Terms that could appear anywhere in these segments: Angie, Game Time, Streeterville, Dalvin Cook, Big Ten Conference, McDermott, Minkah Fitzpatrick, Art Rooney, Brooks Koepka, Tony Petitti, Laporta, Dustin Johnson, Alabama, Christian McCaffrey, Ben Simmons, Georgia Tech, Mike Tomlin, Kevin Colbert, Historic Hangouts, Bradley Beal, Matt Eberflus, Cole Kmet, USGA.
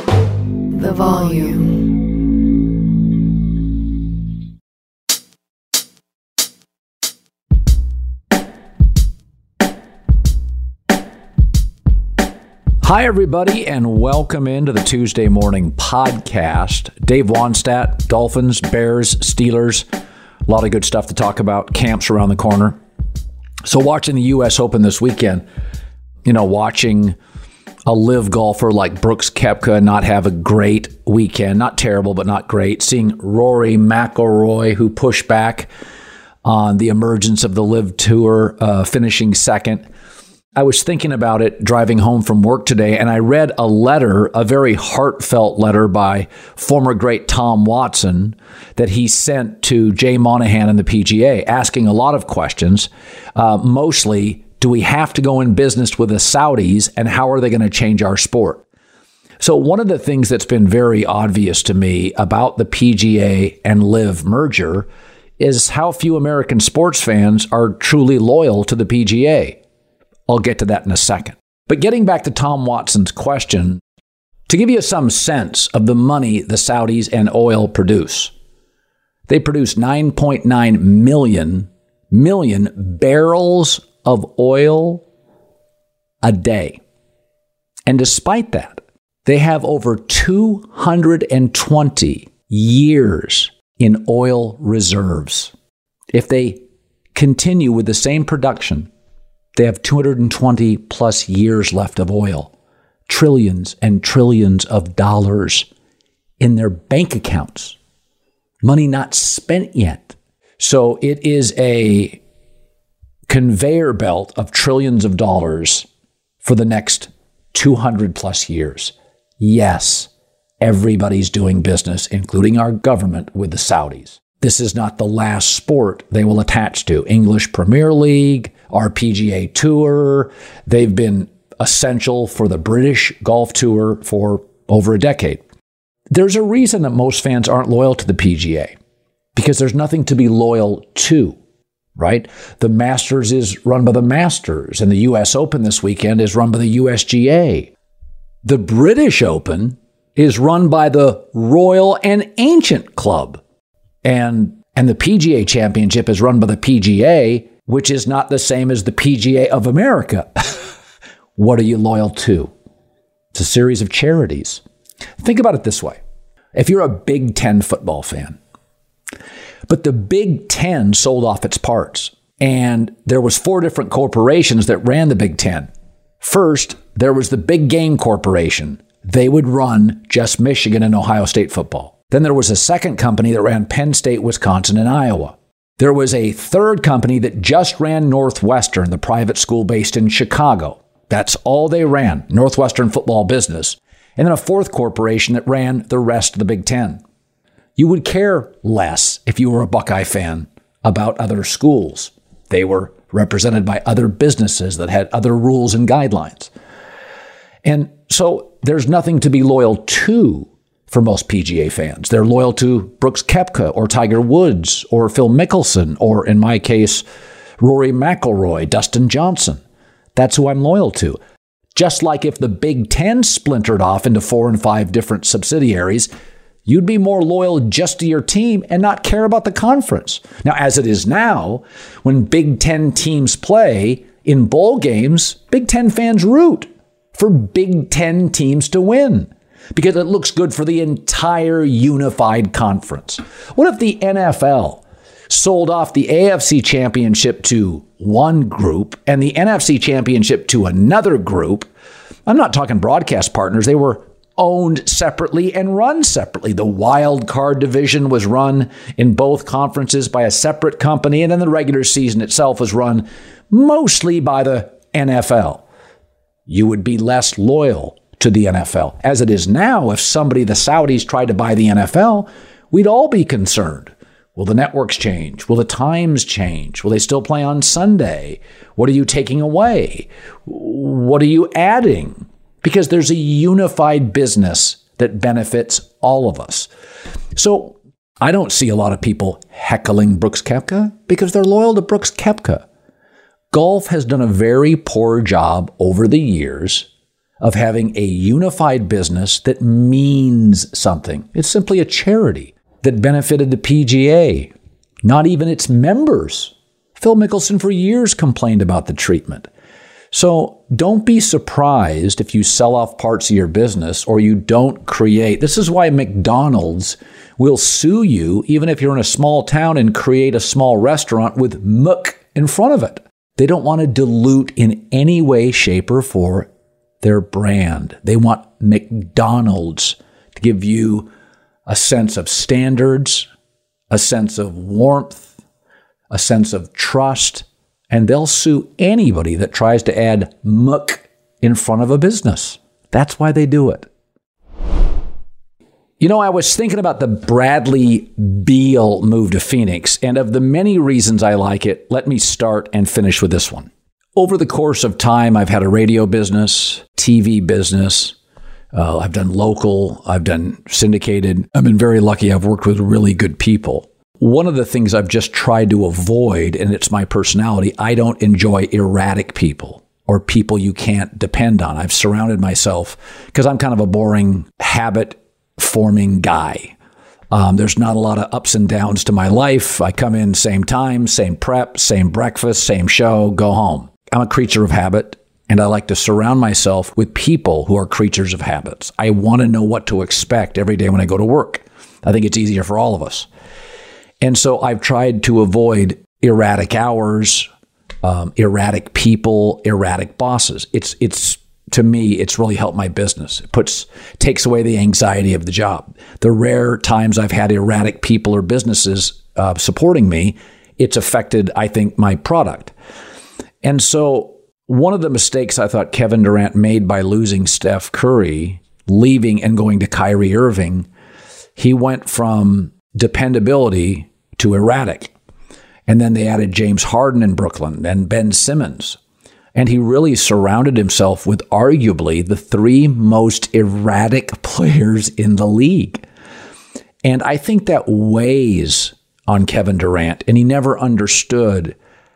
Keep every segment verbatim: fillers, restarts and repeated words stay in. The volume. Hi, everybody, and welcome into the Tuesday morning podcast. Dave Wannstedt, Dolphins, Bears, Steelers. A lot of good stuff to talk about. Camps around the corner. So watching the U S Open this weekend, you know, watching a live golfer like Brooks Koepka not have a great weekend, not terrible, but not great. Seeing Rory McIlroy, who pushed back on the emergence of the L I V Tour, uh, finishing second. I was thinking about it driving home from work today, and I read a letter, a very heartfelt letter by former great Tom Watson that he sent to Jay Monahan and the P G A, asking a lot of questions, uh, mostly, do we have to go in business with the Saudis, and how are they going to change our sport? So one of the things that's been very obvious to me about the P G A and L I V merger is how few American sports fans are truly loyal to the P G A. I'll get to that in a second. But getting back to Tom Watson's question, to give you some sense of the money the Saudis and oil produce, they produce nine point nine million, million barrels of oil a day. And despite that, they have over two hundred twenty years in oil reserves. If they continue with the same production, they have two hundred twenty plus years left of oil, trillions and trillions of dollars in their bank accounts, money not spent yet. So it is a conveyor belt of trillions of dollars for the next two hundred plus years. Yes, everybody's doing business, including our government, with the Saudis. This is not the last sport they will attach to. English Premier League, our P G A Tour, they've been essential for the British Golf Tour for over a decade. There's a reason that most fans aren't loyal to the P G A, because there's nothing to be loyal to. Right? The Masters is run by the Masters, and the U S Open this weekend is run by the U S G A. The British Open is run by the Royal and Ancient Club, and, and the P G A Championship is run by the P G A, which is not the same as the P G A of America. What are you loyal to? It's a series of charities. Think about it this way. If you're a Big Ten football fan, but the Big Ten sold off its parts, and there was four different corporations that ran the Big Ten. First, there was the Big Game Corporation. They would run just Michigan and Ohio State football. Then there was a second company that ran Penn State, Wisconsin, and Iowa. There was a third company that just ran Northwestern, the private school based in Chicago. That's all they ran, Northwestern football business. And then a fourth corporation that ran the rest of the Big Ten. You would care less if you were a Buckeye fan about other schools. They were represented by other businesses that had other rules and guidelines. And so there's nothing to be loyal to for most P G A fans. They're loyal to Brooks Koepka or Tiger Woods or Phil Mickelson or, in my case, Rory McIlroy, Dustin Johnson. That's who I'm loyal to. Just like if the Big Ten splintered off into four and five different subsidiaries, you'd be more loyal just to your team and not care about the conference. Now, as it is now, when Big Ten teams play in bowl games, Big Ten fans root for Big Ten teams to win because it looks good for the entire unified conference. What if the N F L sold off the A F C championship to one group and the N F C championship to another group? I'm not talking broadcast partners. They were owned separately and run separately. The wild card division was run in both conferences by a separate company, and then the regular season itself was run mostly by the N F L. You would be less loyal to the N F L. As it is now, if somebody, the Saudis, tried to buy the N F L, we'd all be concerned. Will the networks change? Will the times change? Will they still play on Sunday? What are you taking away? What are you adding? Because there's a unified business that benefits all of us. So I don't see a lot of people heckling Brooks Koepka because they're loyal to Brooks Koepka. Golf has done a very poor job over the years of having a unified business that means something. It's simply a charity that benefited the P G A, not even its members. Phil Mickelson for years complained about the treatment. So don't be surprised if you sell off parts of your business or you don't create. This is why McDonald's will sue you even if you're in a small town and create a small restaurant with Mc in front of it. They don't want to dilute in any way, shape, or form their brand. They want McDonald's to give you a sense of standards, a sense of warmth, a sense of trust, and they'll sue anybody that tries to add muck in front of a business. That's why they do it. You know, I was thinking about the Bradley Beal move to Phoenix, and of the many reasons I like it, let me start and finish with this one. Over the course of time, I've had a radio business, T V business. Uh, I've done local. I've done syndicated. I've been very lucky. I've worked with really good people. One of the things I've just tried to avoid, and it's my personality, I don't enjoy erratic people or people you can't depend on. I've surrounded myself because I'm kind of a boring, habit-forming guy. Um, there's not a lot of ups and downs to my life. I come in same time, same prep, same breakfast, same show, go home. I'm a creature of habit, and I like to surround myself with people who are creatures of habits. I want to know what to expect every day when I go to work. I think it's easier for all of us. And so I've tried to avoid erratic hours, um, erratic people, erratic bosses. It's, it's to me, it's really helped my business. It puts takes away the anxiety of the job. The rare times I've had erratic people or businesses uh, supporting me, it's affected, I think, my product. And so one of the mistakes I thought Kevin Durant made by losing Steph Curry, leaving and going to Kyrie Irving, he went from dependability to erratic. And then they added James Harden in Brooklyn and Ben Simmons. And he really surrounded himself with arguably the three most erratic players in the league. And I think that weighs on Kevin Durant, and he never understood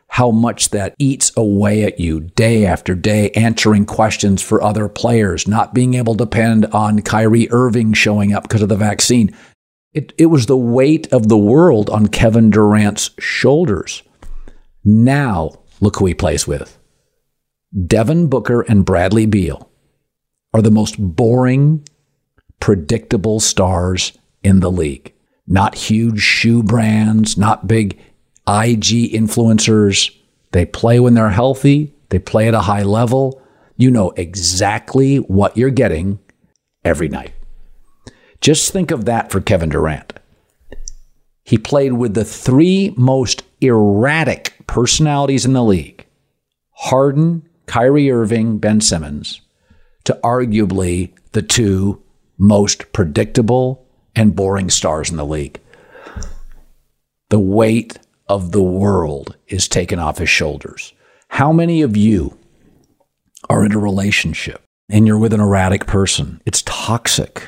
how much that eats away at you day after day, answering questions for other players, not being able to depend on Kyrie Irving showing up because of the vaccine. It, it was the weight of the world on Kevin Durant's shoulders. Now, look who he plays with. Devin Booker and Bradley Beal are the most boring, predictable stars in the league. Not huge shoe brands, not big I G influencers. They play when they're healthy. They play at a high level. You know exactly what you're getting every night. Just think of that for Kevin Durant. He played with the three most erratic personalities in the league, Harden, Kyrie Irving, Ben Simmons, to arguably the two most predictable and boring stars in the league. The weight of the world is taken off his shoulders. How many of you are in a relationship and you're with an erratic person? It's toxic.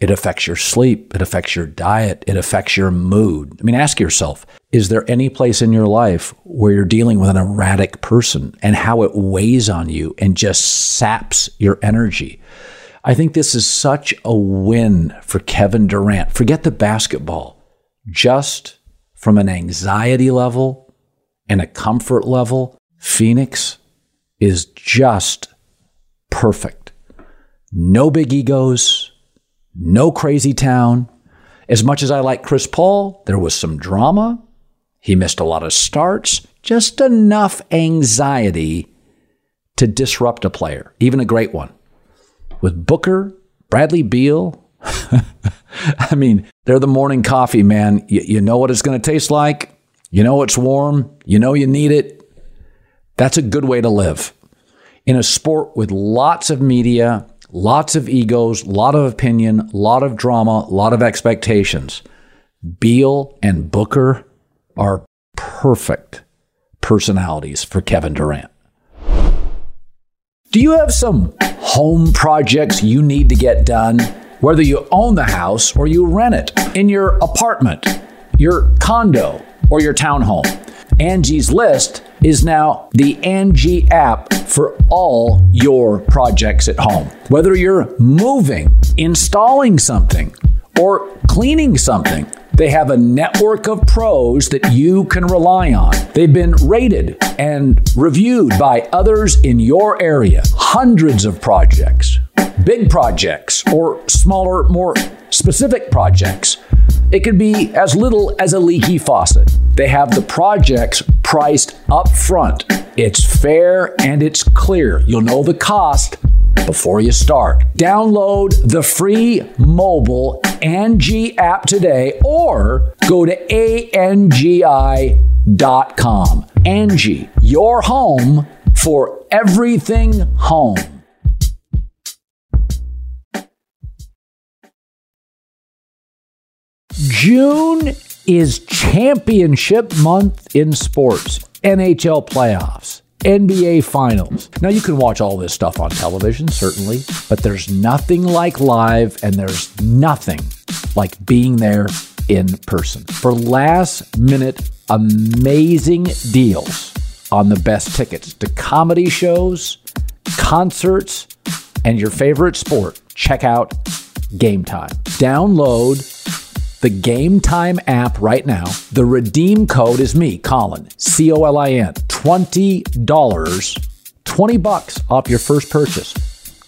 It affects your sleep. It affects your diet. It affects your mood. I mean, ask yourself, is there any place in your life where you're dealing with an erratic person and how it weighs on you and just saps your energy? I think this is such a win for Kevin Durant. Forget the basketball. Just from an anxiety level and a comfort level, Phoenix is just perfect. No big egos, no crazy town. As much as I like Chris Paul, there was some drama. He missed a lot of starts, just enough anxiety to disrupt a player, even a great one. With Booker, Bradley Beal, I mean, they're the morning coffee, man. You, you know what it's going to taste like. You know it's warm. You know you need it. That's a good way to live. In a sport with lots of media, Lots of egos, a lot of opinion, a lot of drama, a lot of expectations. Beal and Booker are perfect personalities for Kevin Durant. Do you have some home projects you need to get done? Whether you own the house or you rent it, in your apartment, your condo, or your townhome, Angie's List is now the Angie app for all your projects at home. Whether you're moving, installing something, or cleaning something, they have a network of pros that you can rely on. They've been rated and reviewed by others in your area. Hundreds of projects, big projects, or smaller, more specific projects. It could be as little as a leaky faucet. They have the projects priced up front. It's fair and it's clear. You'll know the cost before you start. Download the free mobile Angie app today or go to A N G I dot com. Angie, your home for everything home. June is championship month in sports. N H L playoffs, N B A finals. Now, you can watch all this stuff on television, certainly, but there's nothing like live, and there's nothing like being there in person for last-minute amazing deals on the best tickets to comedy shows, concerts, and your favorite sport. Check out Game Time. Download the Game Time app right now. The redeem code is me, Colin, C O L I N, twenty dollars, twenty bucks off your first purchase.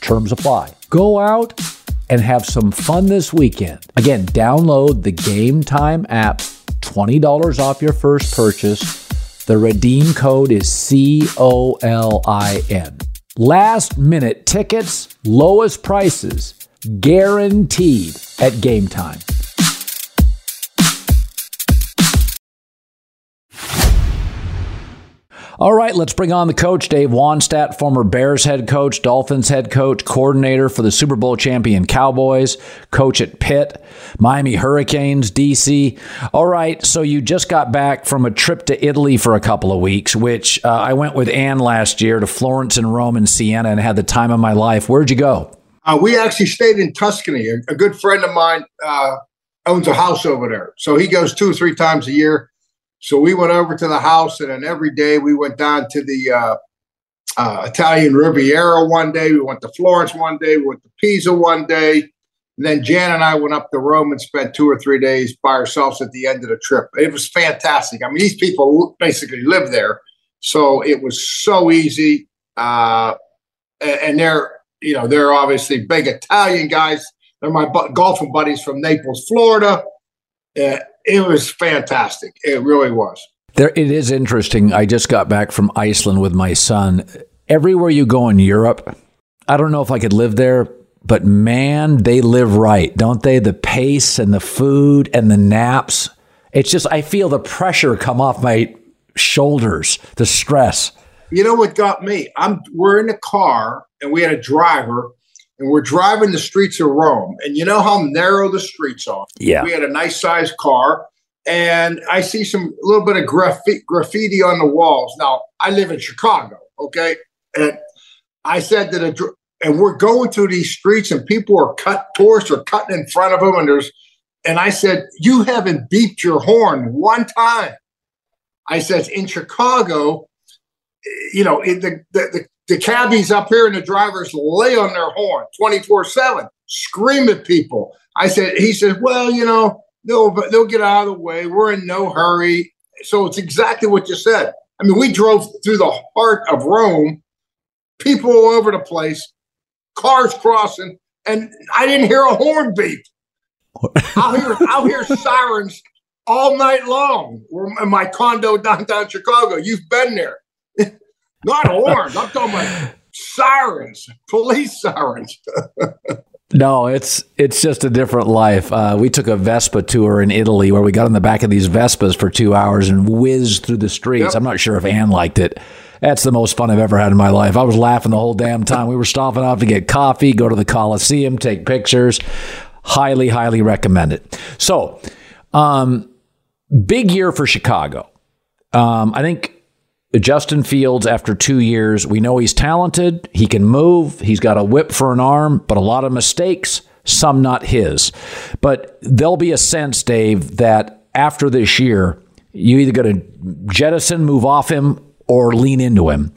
Terms apply. Go out and have some fun this weekend. Again, download the Game Time app, twenty dollars off your first purchase. The redeem code is C O L I N. Last minute tickets, lowest prices, guaranteed at Game Time. All right, let's bring on the coach, Dave Wannstedt, former Bears head coach, Dolphins head coach, coordinator for the Super Bowl champion Cowboys, coach at Pitt, Miami Hurricanes, D C. All right, so you just got back from a trip to Italy for a couple of weeks, which uh, I went with Ann last year to Florence and Rome and Siena and had the time of my life. Where'd you go? Uh, we actually stayed in Tuscany. A, a good friend of mine uh, owns a house over there, so he goes two or three times a year. So we went over to the house, and then every day we went down to the uh, uh, Italian Riviera one day. We went to Florence one day. We went to Pisa one day. And then Jan and I went up to Rome and spent two or three days by ourselves at the end of the trip. It was fantastic. I mean, these people basically live there. So it was so easy. Uh, and they're, you know, they're obviously big Italian guys. They're my golfing buddies from Naples, Florida. Uh, It was fantastic. It really was. There, it is interesting. I just got back from Iceland with my son. Everywhere you go in Europe, I don't know if I could live there, but man, they live right, don't they? The pace and the food and the naps. It's just, I feel the pressure come off my shoulders, the stress. You know what got me? I'm, we're in a car and we had a driver. And we're driving the streets of Rome. And you know how narrow the streets are. Yeah. We had a nice-sized car. And I see some a little bit of graffi- graffiti on the walls. Now, I live in Chicago, okay? And I said that, a, and we're going through these streets, and people are cut, tourists are cutting in front of them. And there's, and I said, you haven't beeped your horn one time. I said, in Chicago, you know, in the the, the The cabbies up here and the drivers lay on their horn twenty-four seven, scream at people. I said, he said, well, you know, they'll, they'll get out of the way. We're in no hurry. So it's exactly what you said. I mean, we drove through the heart of Rome, people all over the place, cars crossing, and I didn't hear a horn beep. I'll hear, I'll hear sirens all night long in my condo downtown Chicago. You've been there. Not horns. I'm talking about sirens, police sirens. No, it's it's just a different life. Uh, we took a Vespa tour in Italy where we got in the back of these Vespas for two hours and whizzed through the streets. Yep. I'm not sure if Ann liked it. That's the most fun I've ever had in my life. I was laughing the whole damn time. We were stopping off to get coffee, go to the Coliseum, take pictures. Highly, highly recommend it. So, um, big year for Chicago. Um, I think Justin Fields, after two years, we know he's talented. He can move. He's got a whip for an arm, but a lot of mistakes, some not his. But there'll be a sense, Dave, that after this year, you either got to jettison, move off him, or lean into him.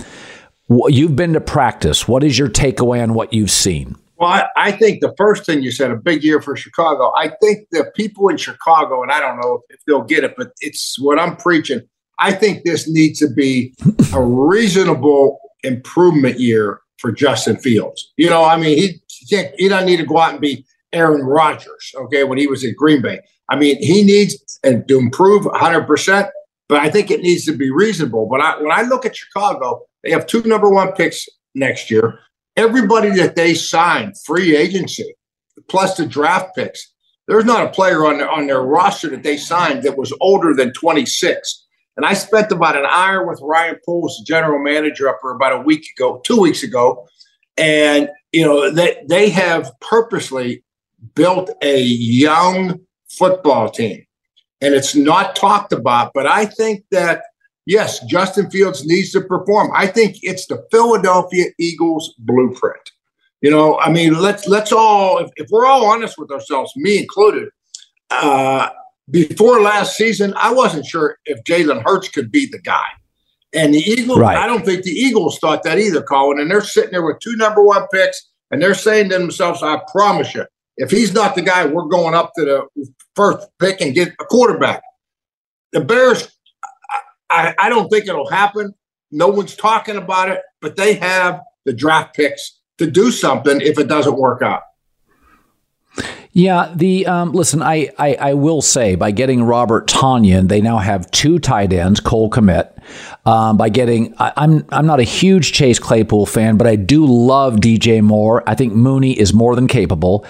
You've been to practice. What is your takeaway on what you've seen? Well, I, I think the first thing you said, a big year for Chicago. I think the people in Chicago, and I don't know if they'll get it, but it's what I'm preaching. I think this needs to be a reasonable improvement year for Justin Fields. You know, I mean, he can't, he doesn't need to go out and be Aaron Rodgers, okay, when he was in Green Bay. I mean, he needs to improve one hundred percent, but I think it needs to be reasonable. But I, when I look at Chicago, they have two number one picks next year. Everybody that they signed, free agency, plus the draft picks, there's not a player on their, on their roster that they signed that was older than twenty-six. And I spent about an hour with Ryan Poles, the general manager, up for about a week ago, two weeks ago. And, you know, they, they have purposely built a young football team. And it's not talked about. But I think that, yes, Justin Fields needs to perform. I think it's the Philadelphia Eagles blueprint. You know, I mean, let's let's all, if, if we're all honest with ourselves, me included, uh, before last season, I wasn't sure if Jalen Hurts could be the guy. And the Eagles, right. I don't think the Eagles thought that either, Colin. And they're sitting there with two number one picks, and they're saying to themselves, I promise you, if he's not the guy, we're going up to the first pick and get a quarterback. The Bears, I, I don't think it'll happen. No one's talking about it, but they have the draft picks to do something if it doesn't work out. Yeah, the um, listen, I, I, I will say by getting Robert Tonyan, they now have two tight ends, Cole Kmet. Um, by getting, I, I'm I'm not a huge Chase Claypool fan, but I do love D J Moore. I think Mooney is more than capable.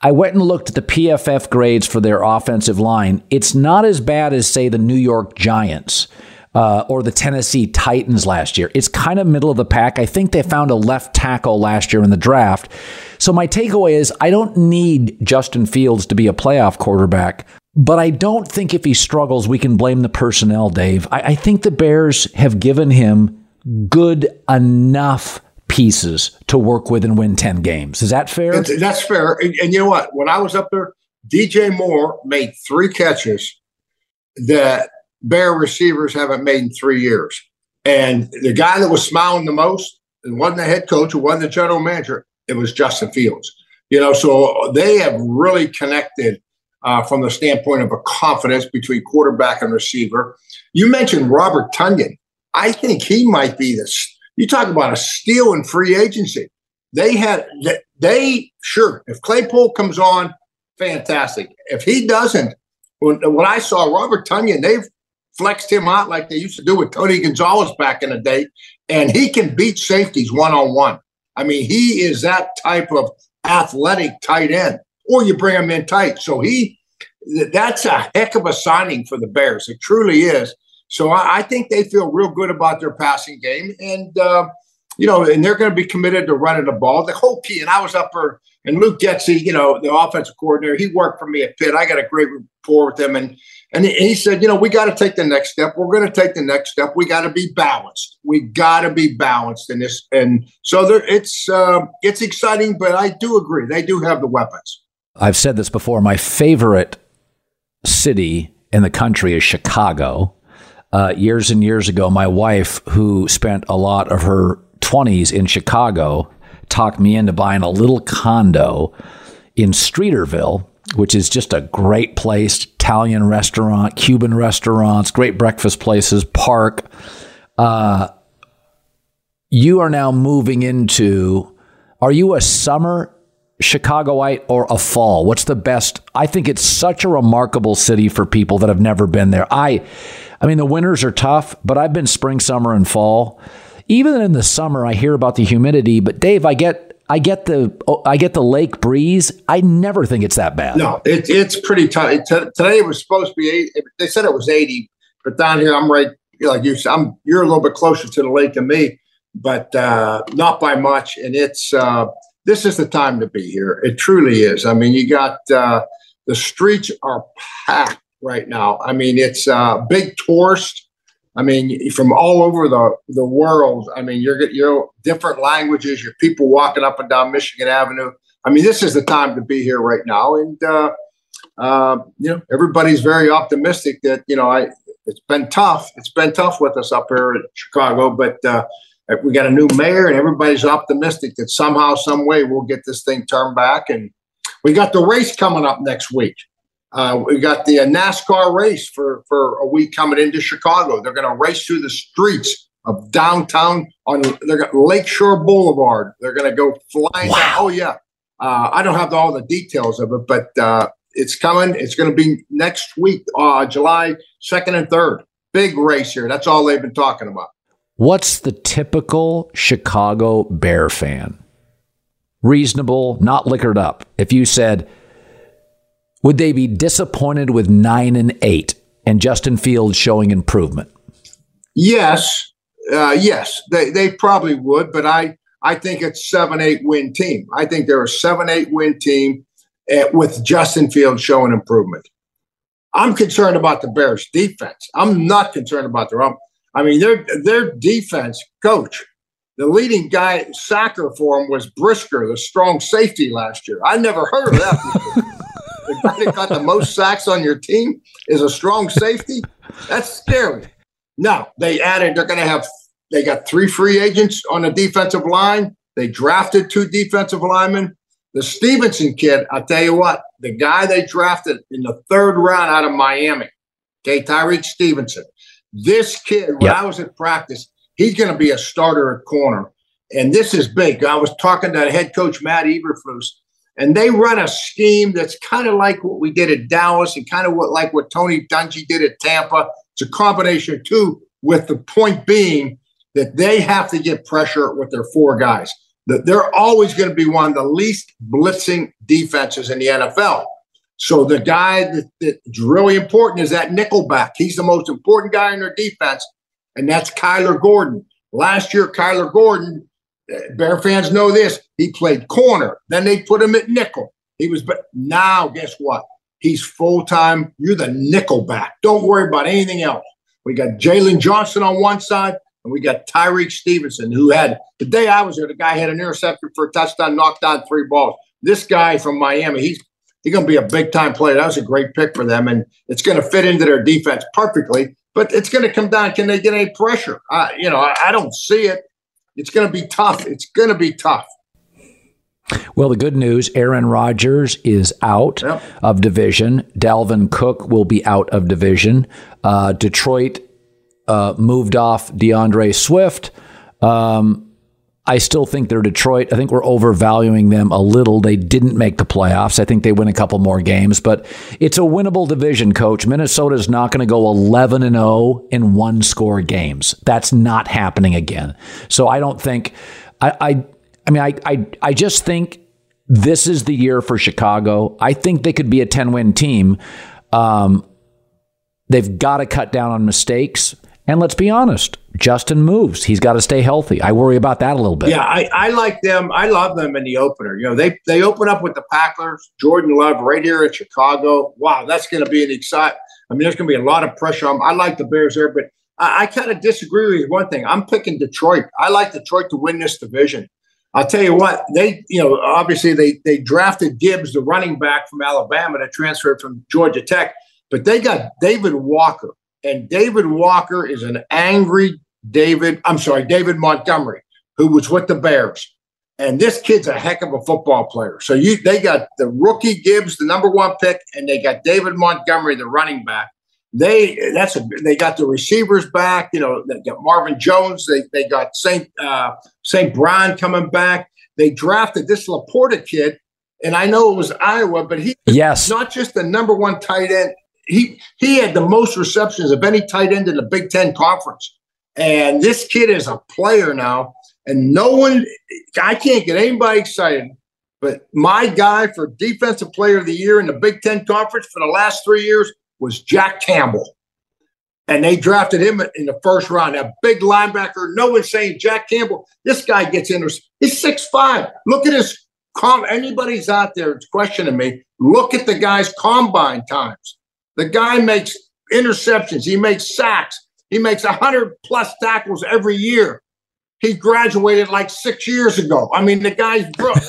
I went and looked at the P F F grades for their offensive line. It's not as bad as, say, the New York Giants uh, or the Tennessee Titans last year. It's kind of middle of the pack. I think they found a left tackle last year in the draft. So my takeaway is I don't need Justin Fields to be a playoff quarterback, but I don't think if he struggles, we can blame the personnel, Dave. I, I think the Bears have given him good enough pieces to work with and win ten games. Is that fair? That's, that's fair. And, and you know what? When I was up there, D J Moore made three catches that Bear receivers haven't made in three years. And the guy that was smiling the most, and wasn't the head coach, it wasn't the general manager, it was Justin Fields. You know, so they have really connected uh, from the standpoint of a confidence between quarterback and receiver. You mentioned Robert Tonyan. I think he might be the You talk about a steal in free agency. They had, they, sure, if Claypool comes on, fantastic. If he doesn't, when, when I saw Robert Tonyan, they've flexed him out like they used to do with Tony Gonzalez back in the day, and he can beat safeties one-on-one. I mean, he is that type of athletic tight end, or you bring him in tight. So he, that's a heck of a signing for the Bears. It truly is. So I think they feel real good about their passing game, and uh, you know, and they're going to be committed to running the ball. The whole key, and I was up for, and Luke Getsy, you know, the offensive coordinator, he worked for me at Pitt. I got a great rapport with him, and and he said, you know, we got to take the next step. We're going to take the next step. We got to be balanced. We got to be balanced in this, and so there, it's uh, it's exciting. But I do agree, they do have the weapons. I've said this before. My favorite city in the country is Chicago. Uh, years and years ago, my wife, who spent a lot of her twenties in Chicago, talked me into buying a little condo in Streeterville, which is just a great place. Italian restaurant, Cuban restaurants, great breakfast places, park. Uh, you are now moving into, are you a summer Chicagoite or a fall? What's the best? I think it's such a remarkable city for people that have never been there. I I mean, the winters are tough, but I've been spring, summer, and fall. Even in the summer, I hear about the humidity, but Dave, I get I get the I get the lake breeze. I never think it's that bad. No, it, it's pretty tough. T- today it was supposed to be eighty. They said it was eighty, but down here I'm right like you said, I'm, you're a little bit closer to the lake than me, but uh, not by much. And it's uh, this is the time to be here. It truly is. I mean, you got uh, the streets are packed right now. I mean, it's uh, big tourists. I mean, from all over the, the world. I mean, you're you're different languages. You're people walking up and down Michigan Avenue. I mean, this is the time to be here right now. And uh, uh, you know, everybody's very optimistic that you know. I it's been tough. It's been tough with us up here in Chicago, but uh, we got a new mayor, and everybody's optimistic that somehow, some way, we'll get this thing turned back. And we got the race coming up next week. Uh, we got the uh, NASCAR race for, for a week coming into Chicago. They're going to race through the streets of downtown on they're gonna, Lakeshore Boulevard. They're going to go flying. Wow. Down. Oh, yeah. Uh, I don't have all the details of it, but uh, it's coming. It's going to be next week, uh, July second and third. Big race here. That's all they've been talking about. What's the typical Chicago Bear fan? Reasonable, not liquored up. If you said, would they be disappointed with nine and eight and Justin Fields showing improvement? Yes. Uh, yes, they they probably would. But I, I think it's seven, eight win team. I think they're a seven, eight win team at, with Justin Fields showing improvement. I'm concerned about the Bears defense. I'm not concerned about their own. I mean, their, their defense coach, the leading guy sacker for him was Brisker, the strong safety last year. I never heard of that before. The guy that got the most sacks on your team is a strong safety. That's scary. Now they added, they're going to have, they got three free agents on the defensive line. They drafted two defensive linemen. The Stevenson kid, I'll tell you what, the guy they drafted in the third round out of Miami, okay, Tyrique Stevenson. This kid, when yep. I was at practice, he's going to be a starter at corner. And this is big. I was talking to head coach Matt Eberflus. And they run a scheme that's kind of like what we did at Dallas and kind of what, like what Tony Dungy did at Tampa. It's a combination of two, with the point being that they have to get pressure with their four guys. That they're always going to be one of the least blitzing defenses in the N F L. So the guy that, that's really important is that nickelback. He's the most important guy in their defense, and that's Kyler Gordon. Last year, Kyler Gordon, Bear fans know this. He played corner. Then they put him at nickel. He was, but now guess what? He's full-time. You're the nickel back. Don't worry about anything else. We got Jalen Johnson on one side, and we got Tyrique Stevenson, who had, the day I was there, the guy had an interception for a touchdown, knocked down three balls. This guy from Miami, he's, he's going to be a big-time player. That was a great pick for them, and it's going to fit into their defense perfectly, but it's going to come down. Can they get any pressure? Uh, you know, I, I don't see it. It's going to be tough. It's going to be tough. Well, the good news, Aaron Rodgers is out yep. of division. Dalvin Cook will be out of division. Uh, Detroit uh, moved off DeAndre Swift. Um, I still think they're Detroit. I think we're overvaluing them a little. They didn't make the playoffs. I think they win a couple more games, but it's a winnable division, Coach. Minnesota's not going to go eleven and oh in one-score games. That's not happening again. So I don't think I, – I I mean, I, I I just think this is the year for Chicago. I think they could be a ten-win team. Um, they've got to cut down on mistakes. And let's be honest, Justin moves. He's got to stay healthy. I worry about that a little bit. Yeah, I, I like them. I love them in the opener. You know, they they open up with the Packers, Jordan Love right here at Chicago. Wow, that's going to be an exciting. I mean, there's going to be a lot of pressure on them. I like the Bears there, but I, I kind of disagree with one thing. I'm picking Detroit. I like Detroit to win this division. I'll tell you what, they, you know, obviously they they drafted Gibbs, the running back from Alabama that transferred from Georgia Tech, but they got David Walker. And David Walker is an angry David, I'm sorry, David Montgomery, who was with the Bears. And this kid's a heck of a football player. So you they got the rookie Gibbs, the number one pick, and they got David Montgomery, the running back. They that's a, they got the receivers back. You know, they got Marvin Jones. They they got Saint uh, Saint Brown coming back. They drafted this Laporta kid, and I know it was Iowa, but he yes. not just the number one tight end. He he had the most receptions of any tight end in the Big Ten Conference, and this kid is a player now. And no one, I can't get anybody excited, but my guy for Defensive Player of the Year in the Big Ten Conference for the last three years was Jack Campbell. and they drafted him in the first round. That big linebacker, no one's saying Jack Campbell. This guy gets interested. He's six five. Look at his com. Anybody's out there questioning me, look at the guy's combine times. The guy makes interceptions. He makes sacks. He makes one hundred plus tackles every year. He graduated like six years ago. I mean, the guy's Brooks.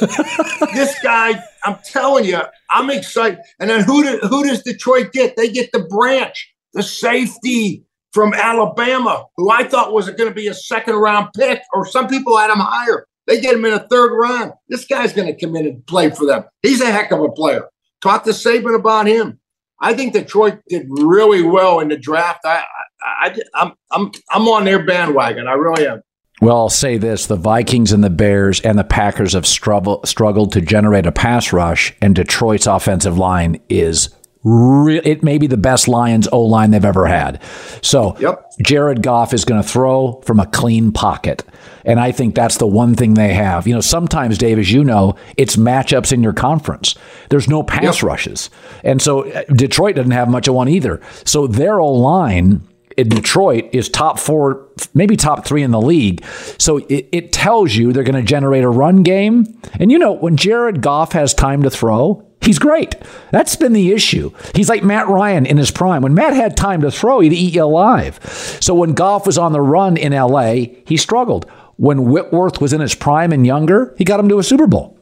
This guy, I'm telling you, I'm excited. And then who, do, who does Detroit get? They get the branch, the safety from Alabama, who I thought was going to be a second-round pick, or some people had him higher. They get him in a third round. This guy's going to come in and play for them. He's a heck of a player. Talk to Saban about him. I think Detroit did really well in the draft. I, I, I, I'm, I'm, I'm on their bandwagon. I really am. Well, I'll say this. The Vikings and the Bears and the Packers have struggle, struggled to generate a pass rush, and Detroit's offensive line is real. It may be the best Lions O-line they've ever had. So yep. Jared Goff is going to throw from a clean pocket, and I think that's the one thing they have. You know, sometimes, Dave, as you know, it's matchups in your conference. There's no pass yep. rushes, and so Detroit doesn't have much of one either. So their O-line in Detroit is top four, maybe top three in the league. So it, it tells you they're going to generate a run game. And, you know, when Jared Goff has time to throw, he's great. That's been the issue. He's like Matt Ryan in his prime. When Matt had time to throw, he'd eat you alive. So when Goff was on the run in L A, he struggled. When Whitworth was in his prime and younger, he got him to a Super Bowl.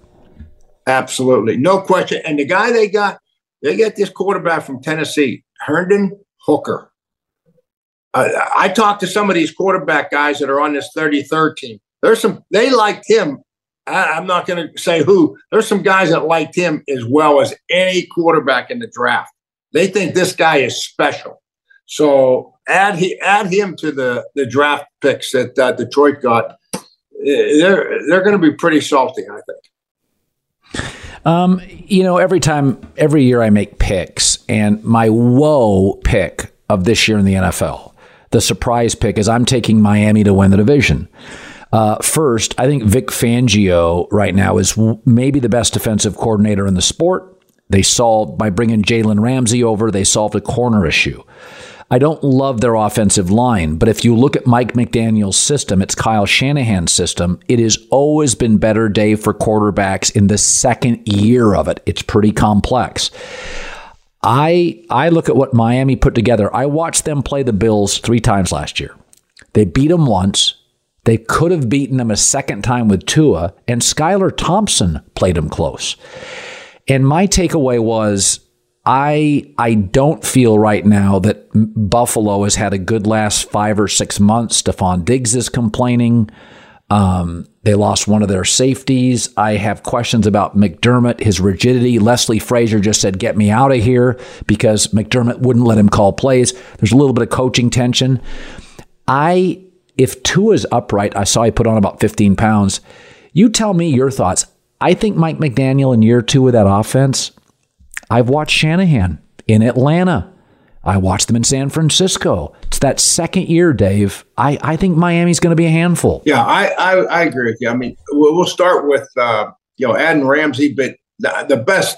Absolutely. No question. And the guy they got, they got this quarterback from Tennessee, Herndon Hooker. Uh, I talked to some of these quarterback guys that are on this thirty-third team. There's some, they liked him. I, I'm not going to say who. There's some guys that liked him as well as any quarterback in the draft. They think this guy is special. So add he, add him to the, the draft picks that uh, Detroit got. They're they're going to be pretty salty, I think. Um, you know, every time, every year I make picks, and my whoa pick of this year in the N F L. The surprise pick is I'm taking Miami to win the division. Uh, first, I think Vic Fangio right now is w- maybe the best defensive coordinator in the sport. They solved, by bringing Jalen Ramsey over, they solved a corner issue. I don't love their offensive line, but if you look at Mike McDaniel's system, it's Kyle Shanahan's system. It has always been better, Dave, for quarterbacks in the second year of it. It's pretty complex. I I look at what Miami put together. I watched them play the Bills three times last year. They beat them once. They could have beaten them a second time with Tua, and Skylar Thompson played them close. And my takeaway was I I don't feel right now that Buffalo has had a good last five or six months. Stephon Diggs is complaining. Um, they lost one of their safeties. I have questions about McDermott, his rigidity. Leslie Frazier just said, get me out of here, because McDermott wouldn't let him call plays. There's a little bit of coaching tension. I, if Tua's upright, I saw he put on about fifteen pounds. You tell me your thoughts. I think Mike McDaniel in year two of that offense, I've watched Shanahan in Atlanta. I watched them in San Francisco. It's that second year, Dave. I, I think Miami's going to be a handful. Yeah, I, I, I agree with you. I mean, we'll start with, uh, you know, adding Ramsey, but the, the best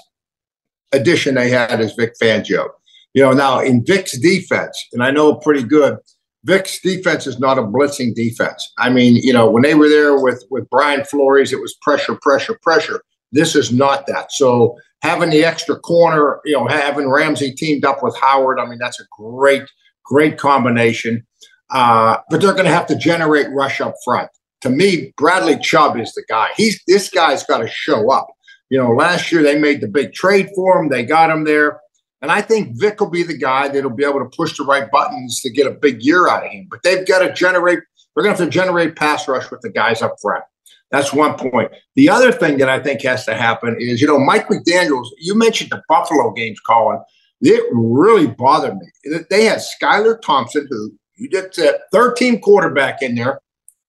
addition they had is Vic Fangio. You know, now in Vic's defense, and I know pretty good, Vic's defense is not a blitzing defense. I mean, you know, when they were there with, with Brian Flores, it was pressure, pressure, pressure. This is not that. So having the extra corner, you know, having Ramsey teamed up with Howard, I mean, that's a great, great combination. Uh, but they're going to have to generate rush up front. To me, Bradley Chubb is the guy. He's this guy's got to show up. You know, last year they made the big trade for him. They got him there. And I think Vic will be the guy that'll be able to push the right buttons to get a big year out of him. But they've got to generate – they're going to have to generate pass rush with the guys up front. That's one point. The other thing that I think has to happen is, you know, Mike McDaniels, you mentioned the Buffalo games, Colin. It really bothered me. They had Skylar Thompson, who you did thirteen quarterback in there,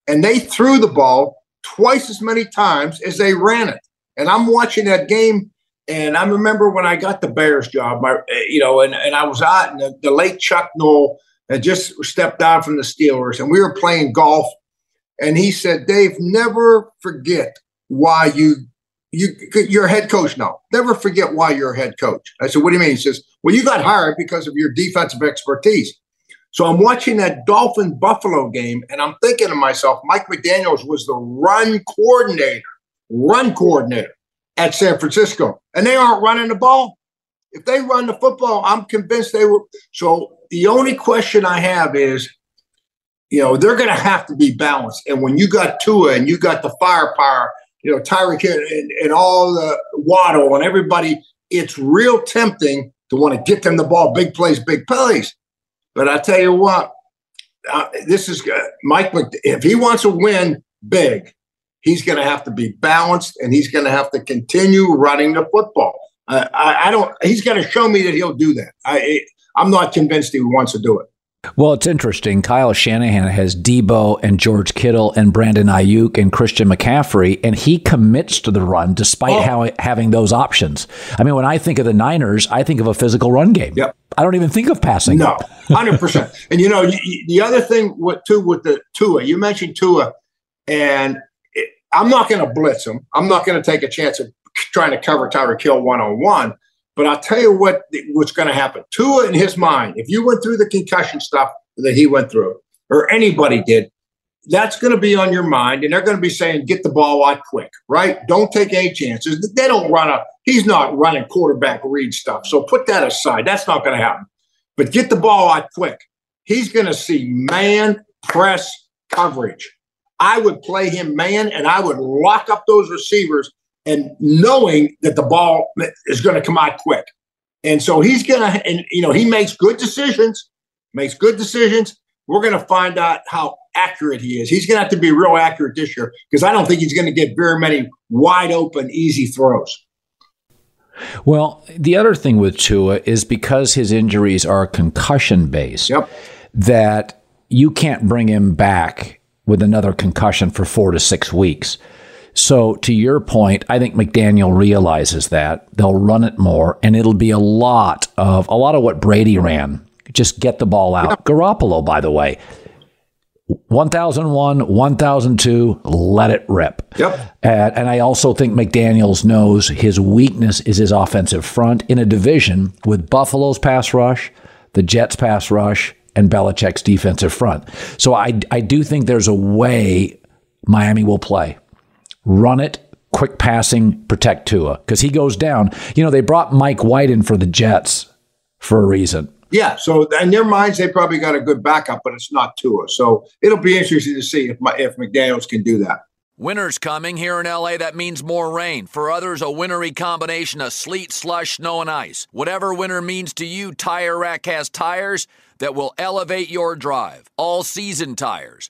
and they threw the ball twice as many times as they ran it. And I'm watching that game, and I remember when I got the Bears job, my, you know, and, and I was out, and the, the late Chuck Noll had just stepped down from the Steelers, and we were playing golf. And he said, Dave, never forget why you, you, you're a head coach now. Never forget why you're a head coach. I said, what do you mean? He says, well, you got hired because of your defensive expertise. So I'm watching that Dolphin-Buffalo game, and I'm thinking to myself, Mike McDaniels was the run coordinator, run coordinator at San Francisco, and they aren't running the ball. If they run the football, I'm convinced they will. So the only question I have is, you know, they're going to have to be balanced. And when you got Tua and you got the firepower, you know, Tyrique and, and all the Waddle and everybody, it's real tempting to want to get them the ball, big plays, big plays. But I tell you what, uh, this is uh, Mike McD- if he wants to win big, he's going to have to be balanced, and he's going to have to continue running the football. Uh, I, I don't. He's going to show me that he'll do that. I, it, I'm not convinced he wants to do it. Well, it's interesting. Kyle Shanahan has Debo and George Kittle and Brandon Ayuk and Christian McCaffrey, and he commits to the run despite oh. how, having those options. I mean, when I think of the Niners, I think of a physical run game. Yep. I don't even think of passing. No, one hundred percent. And, you know, you, you, the other thing with, too, with the Tua, you mentioned Tua, and it, I'm not going to blitz him. I'm not going to take a chance of trying to cover Tyreek Hill one-on-one. But I'll tell you what what's going to happen. Tua, in his mind, if you went through the concussion stuff that he went through, or anybody did, that's going to be on your mind, and they're going to be saying, get the ball out quick, right? Don't take any chances. They don't run a – he's not running quarterback read stuff, so put that aside. That's not going to happen. But get the ball out quick. He's going to see man press coverage. I would play him man, and I would lock up those receivers, and knowing that the ball is going to come out quick. And so he's going to, and you know, he makes good decisions, makes good decisions. We're going to find out how accurate he is. He's going to have to be real accurate this year because I don't think he's going to get very many wide open, easy throws. Well, the other thing with Tua is because his injuries are concussion based, yep. that you can't bring him back with another concussion for four to six weeks. So to your point, I think McDaniel realizes that they'll run it more, and it'll be a lot of a lot of what Brady ran. Just get the ball out. Yeah. Garoppolo, by the way, one thousand one, one thousand two, let it rip. Yep. And, and I also think McDaniels knows his weakness is his offensive front in a division with Buffalo's pass rush, the Jets' pass rush, and Belichick's defensive front. So I I do think there's a way Miami will play. Run it, quick passing, protect Tua, because he goes down. You know, they brought Mike White in for the Jets for a reason. Yeah, so in their minds, they probably got a good backup, but it's not Tua. So it'll be interesting to see if if McDaniels can do that. Winter's coming here in L A. That means more rain. For others, a wintry combination of sleet, slush, snow, and ice. Whatever winter means to you, Tire Rack has tires that will elevate your drive. All-season tires.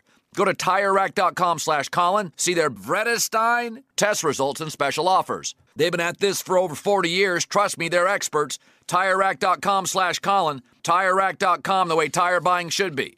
Go to TireRack.com slash Colin, see their Vredestein test results and special offers. They've been at this for over forty years. Trust me, they're experts. TireRack.com slash Colin. TireRack dot com, the way tire buying should be.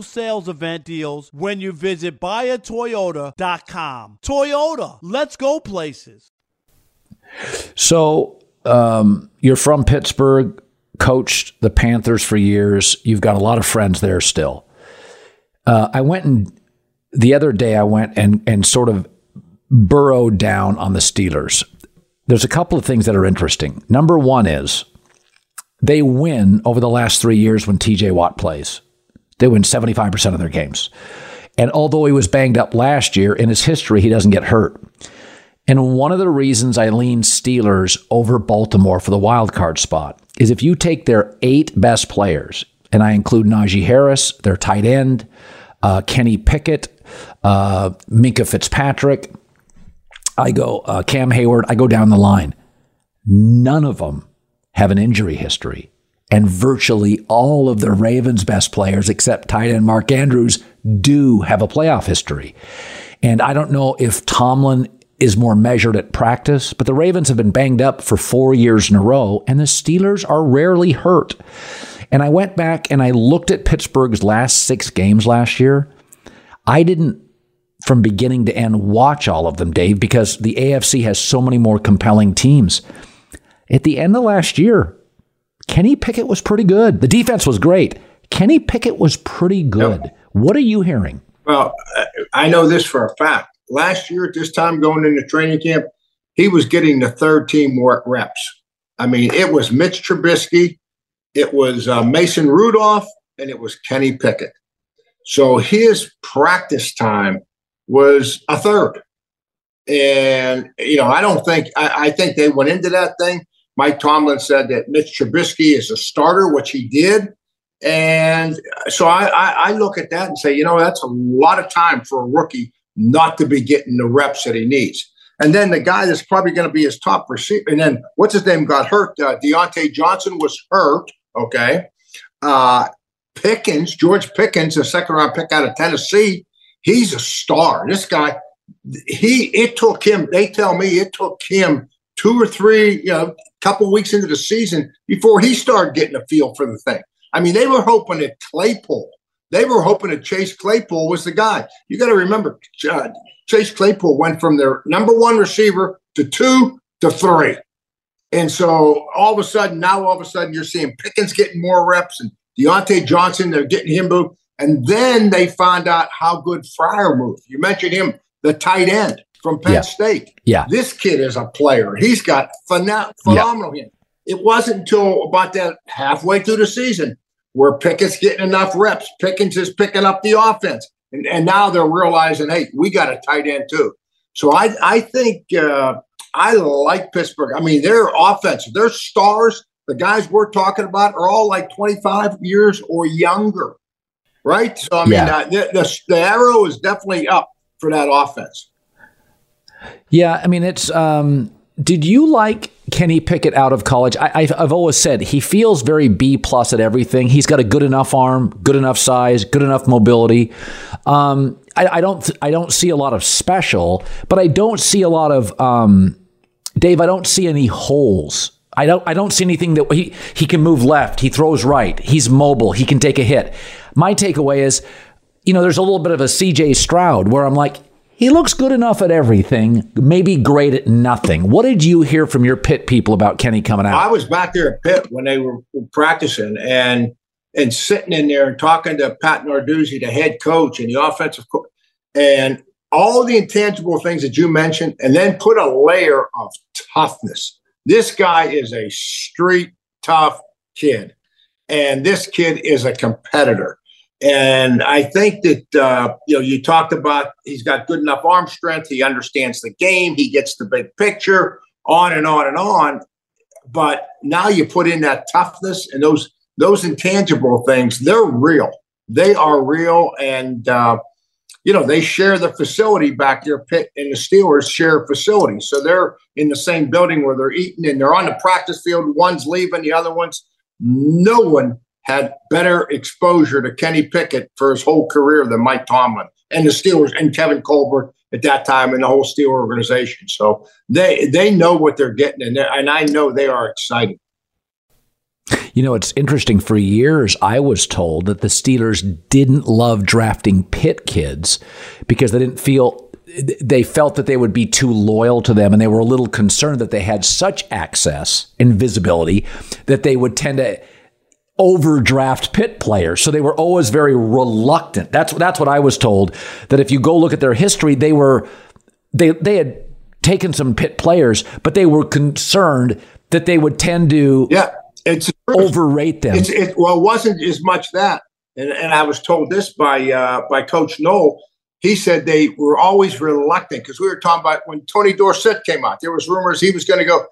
sales event deals when you visit buy a Toyota dot com. Toyota, let's go places. So um, you're from Pittsburgh. coached the Panthers for years. You've got a lot of friends there still. Uh, I went and the other day I went and, and sort of burrowed down on the Steelers. There's a couple of things that are interesting. Number one is they win over the last three years when T J Watt plays. They win seventy-five percent of their games. And although he was banged up last year, in his history, he doesn't get hurt. And one of the reasons I lean Steelers over Baltimore for the wild card spot is if you take their eight best players, and I include Najee Harris, their tight end, uh, Kenny Pickett, uh, Minkah Fitzpatrick, I go uh, Cam Hayward, I go down the line. None of them have an injury history. And virtually all of the Ravens' best players, except tight end Mark Andrews, do have a playoff history. And I don't know if Tomlin is more measured at practice, but the Ravens have been banged up for four years in a row, and the Steelers are rarely hurt. And I went back and I looked at Pittsburgh's last six games last year. I didn't, from beginning to end, watch all of them, Dave, because the A F C has so many more compelling teams. At the end of last year, Kenny Pickett was pretty good. The defense was great. Kenny Pickett was pretty good. Yep. What are you hearing? Well, I know this for a fact. Last year at this time going into training camp, he was getting the third team work reps. I mean, it was Mitch Trubisky, it was uh, Mason Rudolph, and it was Kenny Pickett. So his practice time was a third. And, you know, I don't think – I think they went into that thing. Mike Tomlin said that Mitch Trubisky is a starter, which he did. And so I, I, I look at that and say, you know, that's a lot of time for a rookie not to be getting the reps that he needs. And then the guy that's probably going to be his top receiver, and then what's his name got hurt? Uh, Deontay Johnson was hurt, okay? Uh, Pickens, George Pickens, a second-round pick out of Tennessee, he's a star. This guy, he it took him, they tell me it took him two or three, you know, couple weeks into the season before he started getting a feel for the thing. I mean, they were hoping that Claypool, they were hoping that Chase Claypool was the guy. You got to remember, uh, Chase Claypool went from their number one receiver to two to three. And so all of a sudden, now all of a sudden you're seeing Pickens getting more reps and Deontay Johnson, they're getting him moved. And then they find out how good Fryer moved. You mentioned him, the tight end from Penn yeah. State. Yeah. This kid is a player. He's got pheno- phenomenal yeah. him. It wasn't until about that halfway through the season where Pickett's getting enough reps. Pickens is picking up the offense. And, and now they're realizing, hey, we got a tight end too. So I, I think uh, I like Pittsburgh. I mean, their offense, their stars, the guys we're talking about are all like twenty-five years or younger, right? So, I mean, yeah. uh, the, the, the arrow is definitely up for that offense. Yeah, I mean, it's um, – did you like Kenny Pickett out of college? I, I've, I've always said he feels very B-plus at everything. He's got a good enough arm, good enough size, good enough mobility. Um, I, I don't I don't see a lot of special, but I don't see a lot of um, – Dave, I don't see any holes. I don't I don't see anything that he, – he can move left. He throws right. He's mobile. He can take a hit. My takeaway is, you know, there's a little bit of a C J Stroud where I'm like – he looks good enough at everything, maybe great at nothing. What did you hear from your Pitt people about Kenny coming out? I was back there at Pitt when they were practicing and and sitting in there and talking to Pat Narduzzi, the head coach and the offensive coach, and all the intangible things that you mentioned, and then put a layer of toughness. This guy is a street tough kid, and this kid is a competitor. And I think that, uh, you know, you talked about he's got good enough arm strength. He understands the game. He gets the big picture, on and on and on. But now you put in that toughness and those those intangible things. They're real. They are real. And, uh, you know, they share the facility back there. Pitt and the Steelers share facilities. So they're in the same building where they're eating and they're on the practice field. One's leaving. The other one's no one. Had better exposure to Kenny Pickett for his whole career than Mike Tomlin and the Steelers and Kevin Colbert at that time and the whole Steelers organization. So they they know what they're getting, and, and I know they are excited. You know, it's interesting. For years, I was told that the Steelers didn't love drafting Pitt kids because they didn't feel they felt that they would be too loyal to them, and they were a little concerned that they had such access and visibility that they would tend to overdraft Pitt players. So they were always very reluctant. That's that's what I was told, that if you go look at their history, they were they they had taken some Pitt players, but they were concerned that they would tend to yeah, it's overrate them. It's, it, well, it wasn't as much that. And, and I was told this by uh, by Coach Knoll. He said they were always reluctant because we were talking about when Tony Dorsett came out, there was rumors he was going to go,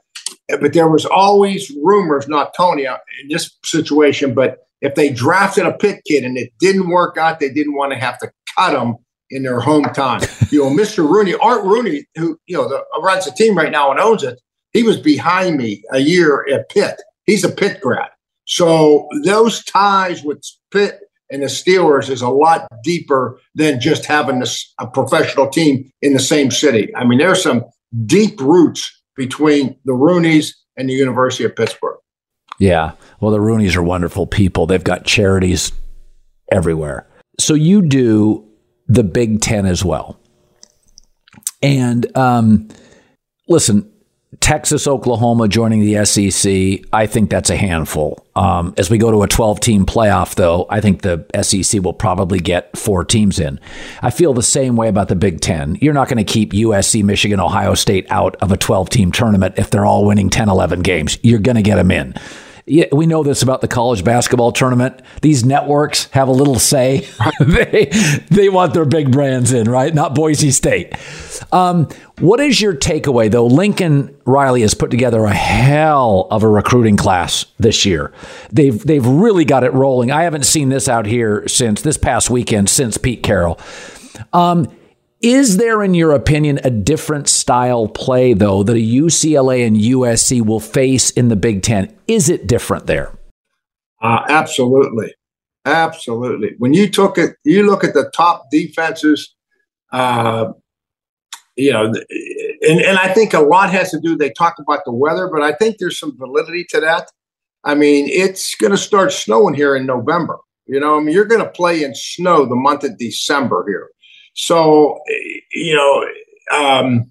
but there was always rumors, not Tony in this situation, but if they drafted a Pitt kid and it didn't work out, they didn't want to have to cut him in their hometown. You know, Mister Rooney, Art Rooney, who, you know, the, runs the team right now and owns it. He was behind me a year at Pitt. He's a Pitt grad. So those ties with Pitt and the Steelers is a lot deeper than just having this, a professional team in the same city. I mean, there's some deep roots between the Rooneys and the University of Pittsburgh. Yeah. Well, the Rooneys are wonderful people. They've got charities everywhere. So you do the Big Ten as well. And um, listen, Texas, Oklahoma joining the S E C, I think that's a handful. Um, as we go to a twelve-team playoff, though, I think the S E C will probably get four teams in. I feel the same way about the Big Ten. You're not going to keep U S C, Michigan, Ohio State out of a twelve-team tournament if they're all winning ten, eleven games. You're going to get them in. We know this about the college basketball tournament. These networks have a little say. they they want their big brands in, right? Not Boise State. Um, what is your takeaway, though? Lincoln Riley has put together a hell of a recruiting class this year. They've they've really got it rolling. I haven't seen this out here since this past weekend, since Pete Carroll. Um, is there, in your opinion, a different style play, though, that a U C L A and U S C will face in the Big Ten? Is it different there? Uh, absolutely. Absolutely. When you took it, you look at the top defenses, uh, you know, and, and I think a lot has to do, they talk about the weather, but I think there's some validity to that. I mean, it's going to start snowing here in November. You know, I mean, you're going to play in snow the month of December here. So, you know, um,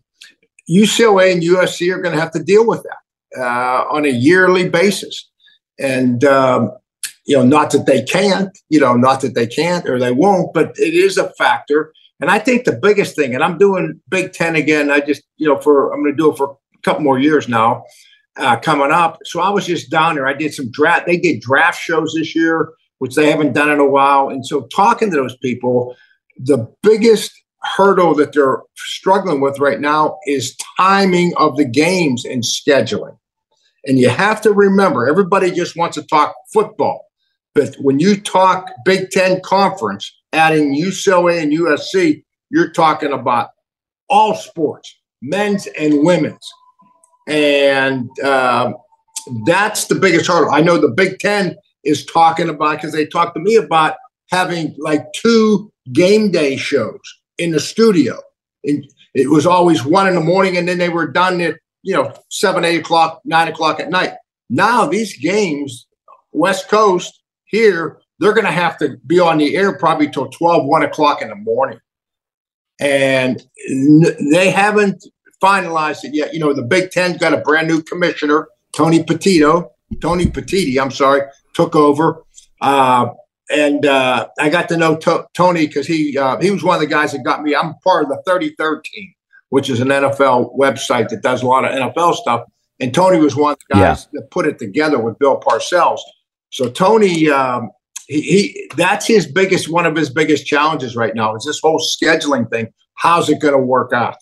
U C L A and U S C are going to have to deal with that uh, on a yearly basis. And, um, you know, not that they can't, you know, not that they can't or they won't, but it is a factor. And I think the biggest thing, and I'm doing Big Ten again, I just, you know, for I'm going to do it for a couple more years now uh, coming up. So I was just down there. I did some draft. They did draft shows this year, which they haven't done in a while. And so talking to those people, the biggest hurdle that they're struggling with right now is timing of the games and scheduling. And you have to remember, everybody just wants to talk football. But when you talk Big Ten Conference, adding U C L A and U S C, you're talking about all sports, men's and women's. And uh, that's the biggest hurdle. I know the Big Ten is talking about, because they talked to me about having like two game day shows in the studio, and it was always one in the morning, and then they were done at, you know, seven, eight o'clock, nine o'clock at night. Now these games, West Coast here, they're going to have to be on the air probably till twelve, one o'clock in the morning, and they haven't finalized it yet. You know, the Big Ten's got a brand new commissioner, Tony Petito, Tony Petitti, I'm sorry, took over. Uh, And uh, I got to know to- Tony because he uh, he was one of the guys that got me. I'm part of the thirty-third team, which is an N F L website that does a lot of N F L stuff. And Tony was one of the guys yeah. that put it together with Bill Parcells. So Tony, um, he, he that's his biggest one of his biggest challenges right now is this whole scheduling thing. How's it going to work out?